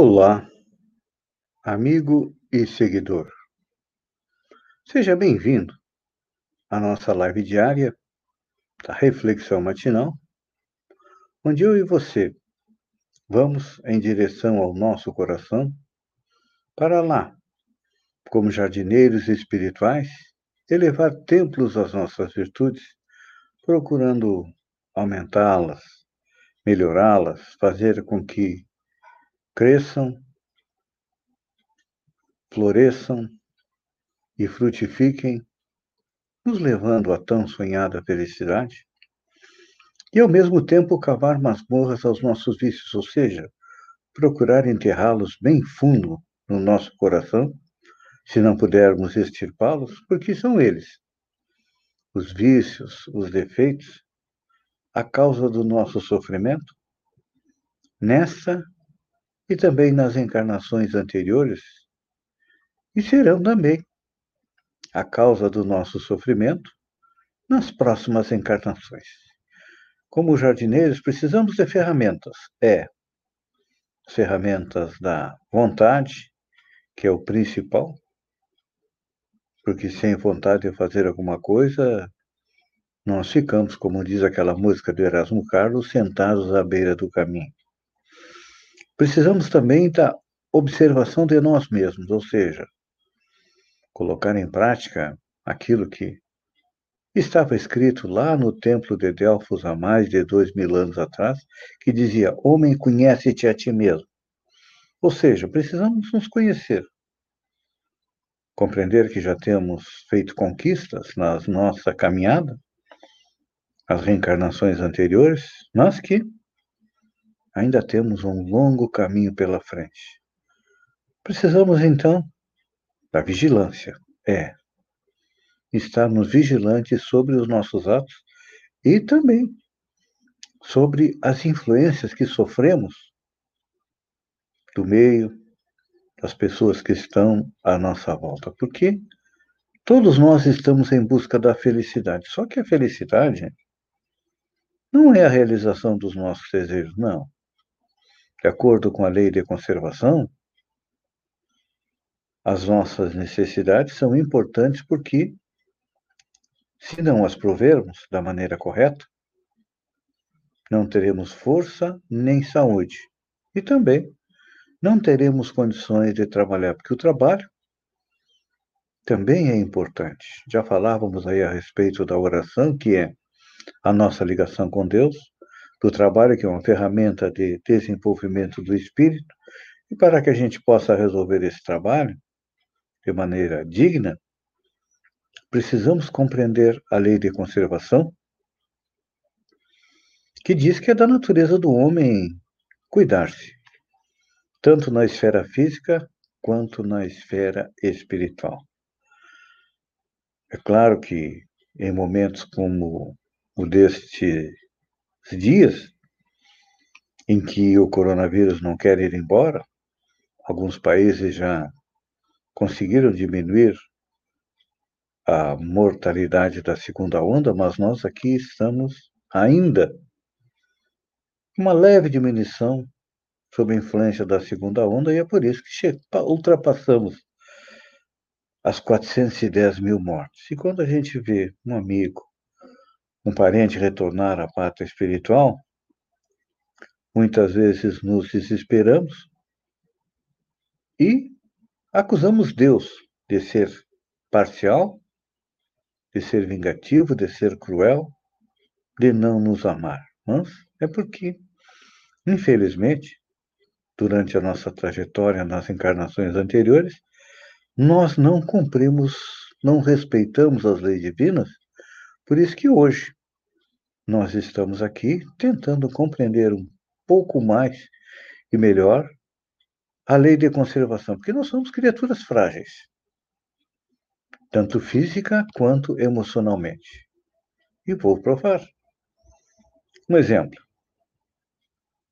Olá, amigo e seguidor. Seja bem-vindo à nossa live diária da Reflexão Matinal, onde eu e você vamos em direção ao nosso coração para lá, como jardineiros espirituais, elevar templos às nossas virtudes, procurando aumentá-las, melhorá-las, fazer com que cresçam, floresçam e frutifiquem, nos levando à tão sonhada felicidade, e ao mesmo tempo cavar masmorras aos nossos vícios, ou seja, procurar enterrá-los bem fundo no nosso coração, se não pudermos extirpá-los, porque são eles, os vícios, os defeitos, a causa do nosso sofrimento, nessa e também nas encarnações anteriores, e serão também a causa do nosso sofrimento nas próximas encarnações. Como jardineiros, precisamos de ferramentas. Ferramentas da vontade, que é o principal, porque sem vontade de fazer alguma coisa, nós ficamos, como diz aquela música do Erasmo Carlos, sentados à beira do caminho. Precisamos também da observação de nós mesmos, ou seja, colocar em prática aquilo que estava escrito lá no templo de Delfos há mais de 2000 anos atrás, que dizia, homem, conhece-te a ti mesmo. Ou seja, precisamos nos conhecer, compreender que já temos feito conquistas na nossa caminhada, as reencarnações anteriores, mas que ainda temos um longo caminho pela frente. Precisamos, então, da vigilância. Estarmos vigilantes sobre os nossos atos e também sobre as influências que sofremos do meio, das pessoas que estão à nossa volta. Porque todos nós estamos em busca da felicidade. Só que a felicidade não é a realização dos nossos desejos, não. De acordo com a lei de conservação, as nossas necessidades são importantes porque, se não as provermos da maneira correta, não teremos força nem saúde. E também não teremos condições de trabalhar, porque o trabalho também é importante. Já falávamos aí a respeito da oração, que é a nossa ligação com Deus, do trabalho, que é uma ferramenta de desenvolvimento do espírito, e para que a gente possa resolver esse trabalho de maneira digna, precisamos compreender a lei de conservação, que diz que é da natureza do homem cuidar-se, tanto na esfera física quanto na esfera espiritual. É claro que em momentos como o destes dias, em que o coronavírus não quer ir embora, alguns países já conseguiram diminuir a mortalidade da segunda onda, mas nós aqui estamos ainda com uma leve diminuição sob a influência da segunda onda, e é por isso que ultrapassamos as 410 mil mortes. E quando a gente vê um amigo, um parente retornar à pátria espiritual, muitas vezes nos desesperamos e acusamos Deus de ser parcial, de ser vingativo, de ser cruel, de não nos amar. Mas é porque, infelizmente, durante a nossa trajetória nas encarnações anteriores, nós não cumprimos, não respeitamos as leis divinas, por isso que hoje nós estamos aqui tentando compreender um pouco mais e melhor a lei de conservação, porque nós somos criaturas frágeis, tanto física quanto emocionalmente. E vou provar. Um exemplo.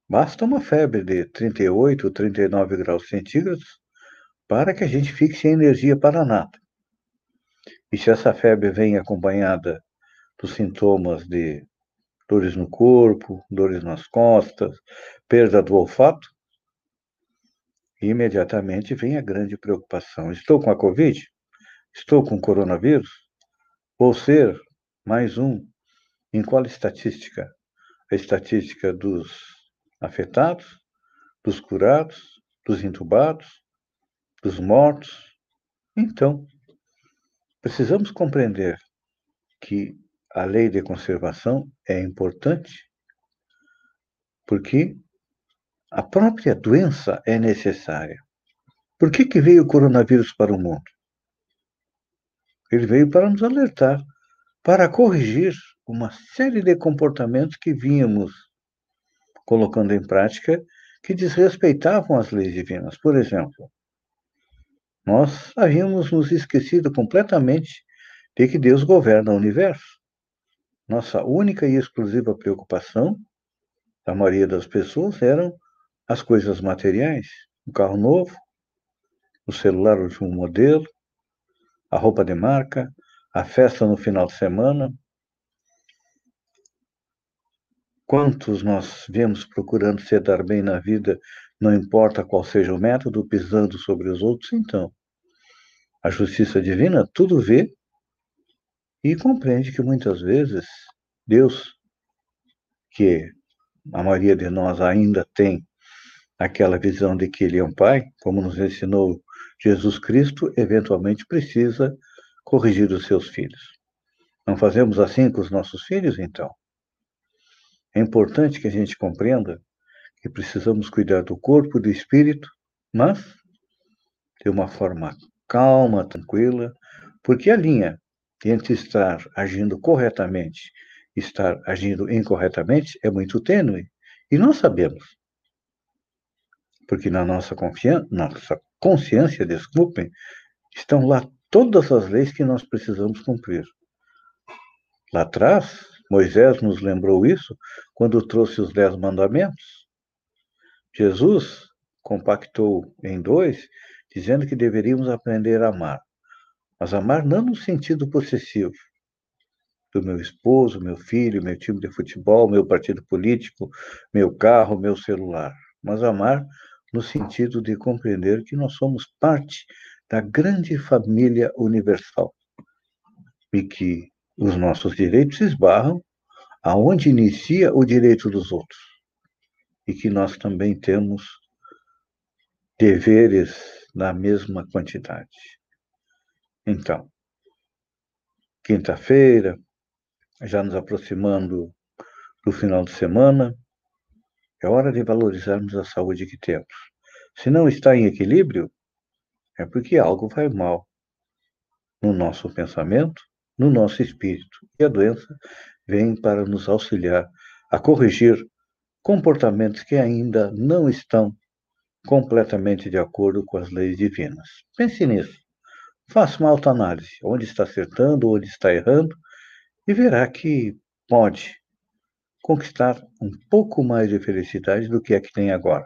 Basta uma febre de 38, 39 graus centígrados para que a gente fique sem energia para nada. E se essa febre vem acompanhada dos sintomas de dores no corpo, dores nas costas, perda do olfato, imediatamente vem a grande preocupação. Estou com a Covid? Estou com o coronavírus? Vou ser mais um? Em qual estatística? A estatística dos afetados, dos curados, dos entubados, dos mortos? Então, precisamos compreender que a lei de conservação é importante, porque a própria doença é necessária. Por que veio o coronavírus para o mundo? Ele veio para nos alertar, para corrigir uma série de comportamentos que vínhamos colocando em prática, que desrespeitavam as leis divinas. Por exemplo, nós havíamos nos esquecido completamente de que Deus governa o universo. Nossa única e exclusiva preocupação, da maioria das pessoas, eram as coisas materiais. Um carro novo, o celular último modelo, a roupa de marca, a festa no final de semana. Quantos nós vemos procurando se dar bem na vida, não importa qual seja o método, pisando sobre os outros? Então, a justiça divina tudo vê e compreende que muitas vezes Deus, que a maioria de nós ainda tem aquela visão de que ele é um pai, como nos ensinou Jesus Cristo, eventualmente precisa corrigir os seus filhos. Não fazemos assim com os nossos filhos, então? É importante que a gente compreenda que precisamos cuidar do corpo e do espírito, mas de uma forma calma, tranquila, porque a linha entre estar agindo corretamente e estar agindo incorretamente é muito tênue. E nós sabemos, porque na nossa consciência, estão lá todas as leis que nós precisamos cumprir. Lá atrás, Moisés nos lembrou isso quando trouxe os 10 mandamentos. Jesus compactou em 2, dizendo que deveríamos aprender a amar. Mas amar não no sentido possessivo do meu esposo, meu filho, meu time de futebol, meu partido político, meu carro, meu celular. Mas amar no sentido de compreender que nós somos parte da grande família universal e que os nossos direitos esbarram aonde inicia o direito dos outros. E que nós também temos deveres na mesma quantidade. Então, quinta-feira, já nos aproximando do final de semana, é hora de valorizarmos a saúde que temos. Se não está em equilíbrio, é porque algo vai mal no nosso pensamento, no nosso espírito. E a doença vem para nos auxiliar a corrigir comportamentos que ainda não estão completamente de acordo com as leis divinas. Pense nisso. Faça uma autoanálise, onde está acertando, onde está errando, e verá que pode conquistar um pouco mais de felicidade do que é que tem agora.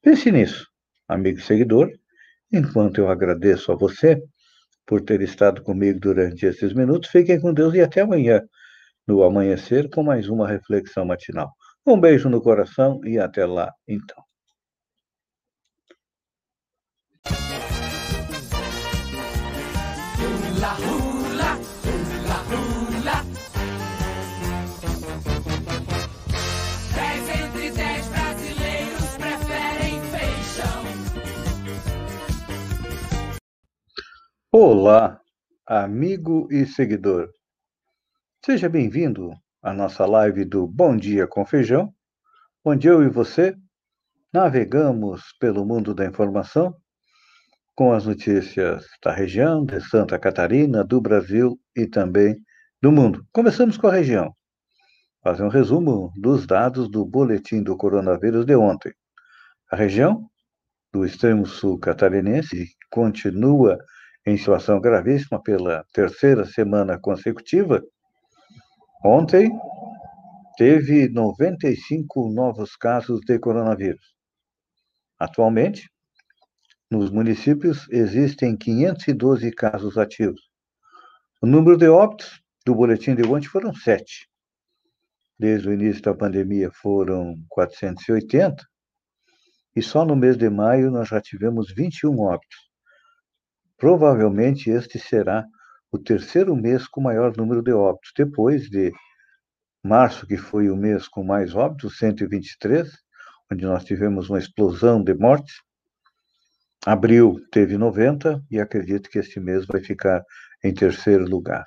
Pense nisso, amigo e seguidor, enquanto eu agradeço a você por ter estado comigo durante esses minutos. Fiquem com Deus e até amanhã, no amanhecer, com mais uma reflexão matinal. Um beijo no coração e até lá, então. Olá, amigo e seguidor. Seja bem-vindo à nossa live do Bom Dia com Feijão, onde eu e você navegamos pelo mundo da informação com as notícias da região, de Santa Catarina, do Brasil e também do mundo. Começamos com a região. Fazer um resumo dos dados do boletim do coronavírus de ontem. A região do extremo sul catarinense continua em situação gravíssima pela 3ª semana consecutiva. Ontem teve 95 novos casos de coronavírus. Atualmente, nos municípios existem 512 casos ativos. O número de óbitos do boletim de ontem foram 7. Desde o início da pandemia foram 480. e só no mês de maio nós já tivemos 21 óbitos. Provavelmente este será o terceiro mês com maior número de óbitos, depois de março, que foi o mês com mais óbitos, 123, onde nós tivemos uma explosão de mortes. Abril teve 90 e acredito que este mês vai ficar em terceiro lugar.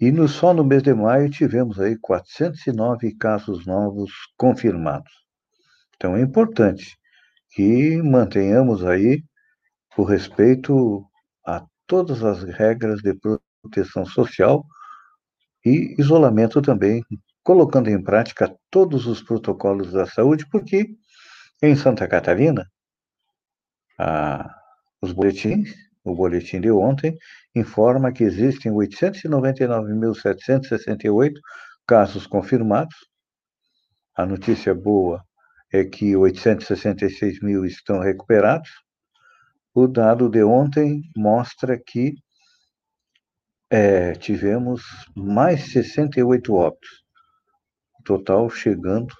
E só no mês de maio tivemos aí 409 casos novos confirmados. Então é importante que mantenhamos aí o respeito a todas as regras de proteção social e isolamento também, colocando em prática todos os protocolos da saúde, porque em Santa Catarina, o boletim de ontem informa que existem 899.768 casos confirmados. A notícia boa é que 866.000 estão recuperados. O dado de ontem mostra que tivemos mais 68 óbitos, o total chegando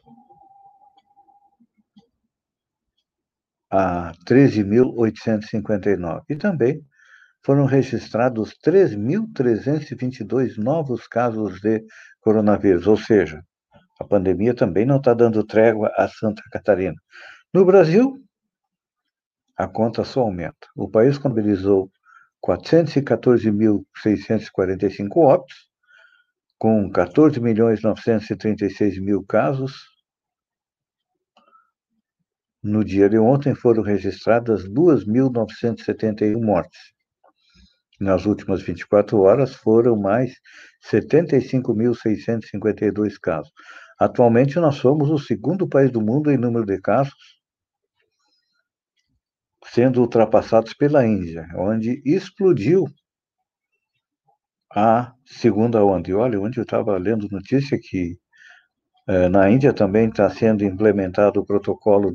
a 13.859. E também foram registrados 3.322 novos casos de coronavírus, ou seja, a pandemia também não está dando trégua a Santa Catarina. No Brasil, a conta só aumenta. O país contabilizou 414.645 óbitos, com 14.936.000 casos. No dia de ontem foram registradas 2.971 mortes. Nas últimas 24 horas foram mais 75.652 casos. Atualmente nós somos o segundo país do mundo em número de casos, sendo ultrapassados pela Índia, onde explodiu a segunda onda. E olha, onde eu estava lendo notícia que na Índia também está sendo implementado o protocolo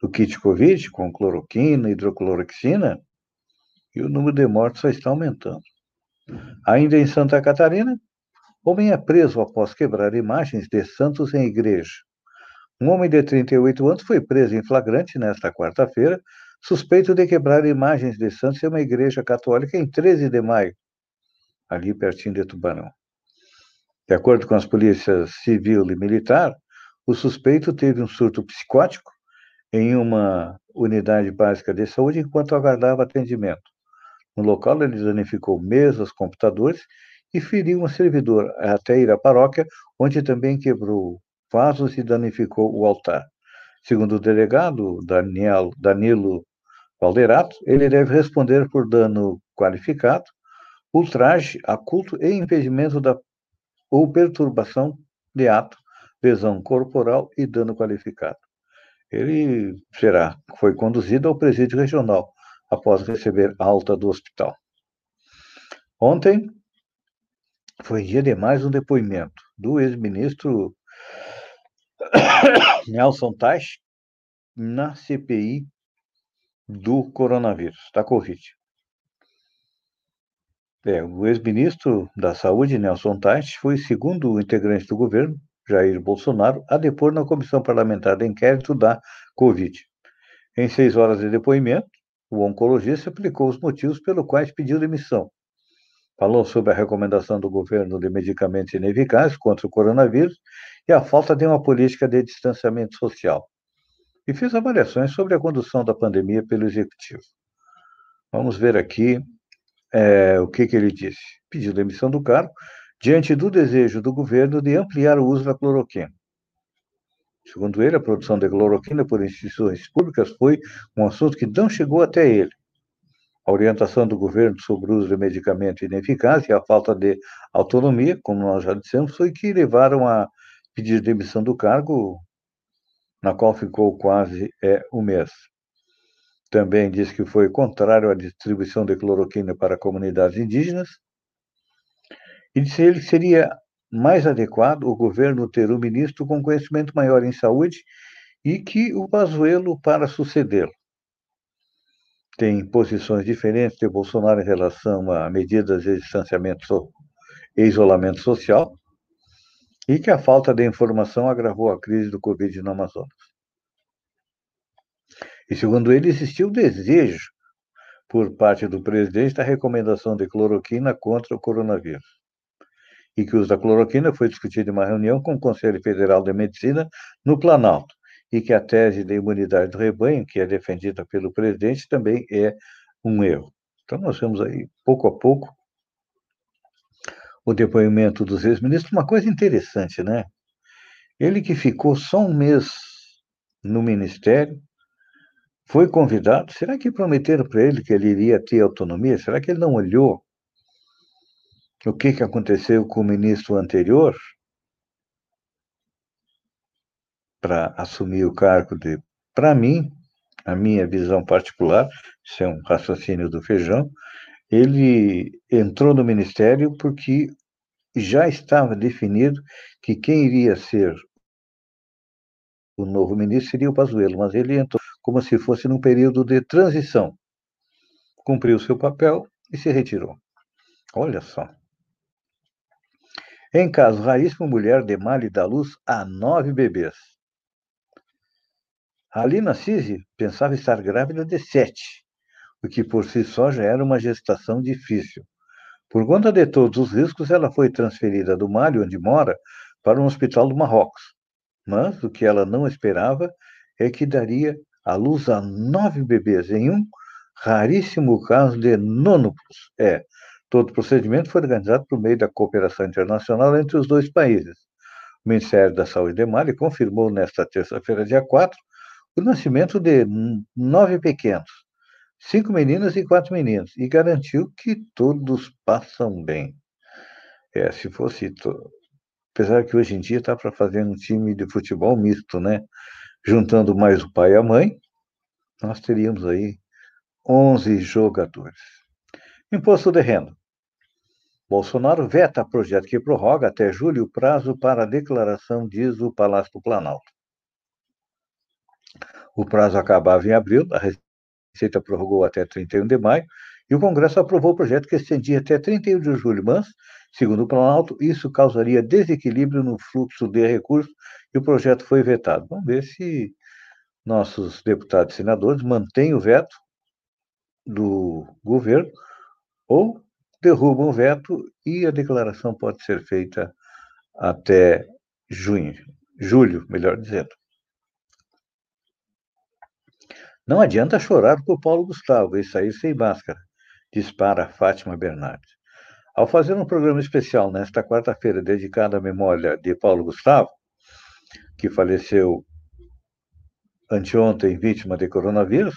do kit Covid, com cloroquina, hidrocloroquina, e o número de mortes só está aumentando. Ainda em Santa Catarina, homem é preso após quebrar imagens de santos em igreja. Um homem de 38 anos foi preso em flagrante nesta quarta-feira, suspeito de quebrar imagens de santos em uma igreja católica em 13 de maio, ali pertinho de Tubarão. De acordo com as polícias civil e militar, o suspeito teve um surto psicótico em uma unidade básica de saúde enquanto aguardava atendimento. No local, ele danificou mesas, computadores e feriu um servidor até ir à paróquia, onde também quebrou vasos e danificou o altar. Segundo o delegado Danilo Valderato, ele deve responder por dano qualificado, ultraje a culto e impedimento ou perturbação de ato, lesão corporal e dano qualificado. Ele foi conduzido ao presídio regional após receber alta do hospital. Ontem foi dia de mais um depoimento do ex-ministro Nelson Teich na CPI do coronavírus, da Covid. O ex-ministro da Saúde, Nelson Teich, foi o segundo integrante do governo, Jair Bolsonaro, a depor na Comissão Parlamentar de Inquérito da Covid. Em 6 horas de depoimento, o oncologista explicou os motivos pelos quais pediu demissão. Falou sobre a recomendação do governo de medicamentos ineficazes contra o coronavírus e a falta de uma política de distanciamento social. E fez avaliações sobre a condução da pandemia pelo executivo. Vamos ver aqui o que ele disse. Pediu demissão do cargo diante do desejo do governo de ampliar o uso da cloroquina. Segundo ele, a produção de cloroquina por instituições públicas foi um assunto que não chegou até ele. A orientação do governo sobre o uso de medicamento ineficaz e a falta de autonomia, como nós já dissemos, foi que levaram a pedir demissão do cargo, na qual ficou quase um mês. Também disse que foi contrário à distribuição de cloroquina para comunidades indígenas. E disse ele que seria mais adequado o governo ter um ministro com conhecimento maior em saúde e que o Pazuello para sucedê-lo. Tem posições diferentes de Bolsonaro em relação a medidas de distanciamento e isolamento social. e que a falta de informação agravou a crise do Covid no Amazonas. E, segundo ele, existiu desejo por parte do presidente da recomendação de cloroquina contra o coronavírus, e que o uso da cloroquina foi discutido em uma reunião com o Conselho Federal de Medicina no Planalto, e que a tese da imunidade do rebanho, que é defendida pelo presidente, também é um erro. Então, nós vemos aí, pouco a pouco, o depoimento dos ex-ministros. Uma coisa interessante, né? Ele, que ficou só um mês no ministério, foi convidado. Será que prometeram para ele que ele iria ter autonomia? Será que ele não olhou o que aconteceu com o ministro anterior para assumir o cargo de... Para mim, a minha visão particular, isso é um raciocínio do Feijão, ele entrou no ministério porque já estava definido que quem iria ser o novo ministro seria o Pazuello, mas ele entrou como se fosse num período de transição. Cumpriu seu papel e se retirou. Olha só. Em caso raríssimo, mulher de Mali dá luz a 9 bebês. A Alina Assisi pensava estar grávida de 7, o que por si só já era uma gestação difícil. Por conta de todos os riscos, ela foi transferida do Mali, onde mora, para um hospital do Marrocos. Mas o que ela não esperava é que daria à luz a 9 bebês, em um raríssimo caso de nônuplos. Todo o procedimento foi organizado por meio da cooperação internacional entre os dois países. O Ministério da Saúde de Mali confirmou nesta terça-feira, dia 4, o nascimento de 9 pequenos, 5 meninas e 4 meninos, e garantiu que todos passam bem. Se fosse... Apesar que hoje em dia está para fazer um time de futebol misto, né? Juntando mais o pai e a mãe, nós teríamos aí 11 jogadores. Imposto de renda. Bolsonaro veta projeto que prorroga até julho o prazo para a declaração, diz o Palácio do Planalto. O prazo acabava em abril, a Receita prorrogou até 31 de maio, e o Congresso aprovou o projeto que estendia até 31 de julho, mas, segundo o Planalto, isso causaria desequilíbrio no fluxo de recursos e o projeto foi vetado. Vamos ver se nossos deputados e senadores mantêm o veto do governo ou derrubam o veto e a declaração pode ser feita até julho, melhor dizendo. Não adianta chorar por Paulo Gustavo e sair sem máscara, dispara Fátima Bernardes. Ao fazer um programa especial nesta quarta-feira dedicado à memória de Paulo Gustavo, que faleceu anteontem vítima de coronavírus,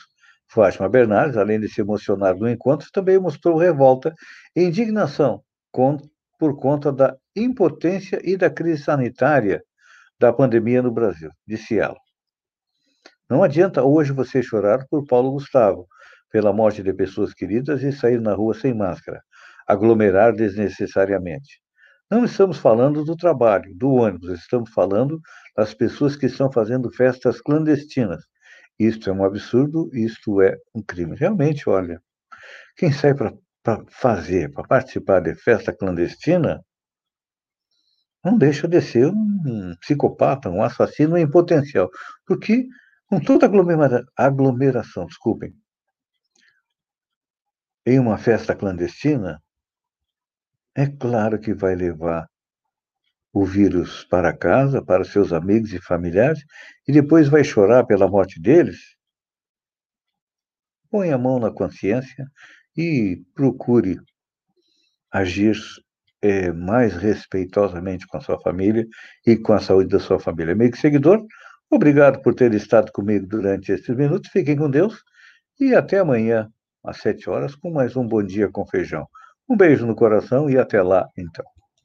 Fátima Bernardes, além de se emocionar no encontro, também mostrou revolta e indignação por conta da impotência e da crise sanitária da pandemia no Brasil, disse ela. Não adianta hoje você chorar por Paulo Gustavo, pela morte de pessoas queridas e sair na rua sem máscara, aglomerar desnecessariamente. Não estamos falando do trabalho, do ônibus, estamos falando das pessoas que estão fazendo festas clandestinas. Isto é um absurdo, isto é um crime. Realmente, olha, quem sai para participar de festa clandestina, não deixa de ser um psicopata, um assassino em potencial, porque... Com toda aglomeração, desculpem, em uma festa clandestina, é claro que vai levar o vírus para casa, para seus amigos e familiares, e depois vai chorar pela morte deles. Põe a mão na consciência e procure agir mais respeitosamente com a sua família e com a saúde da sua família. Amigo seguidor, obrigado por ter estado comigo durante esses minutos. Fiquem com Deus e até amanhã, às 7 horas, com mais um Bom Dia com Feijão. Um beijo no coração e até lá, então.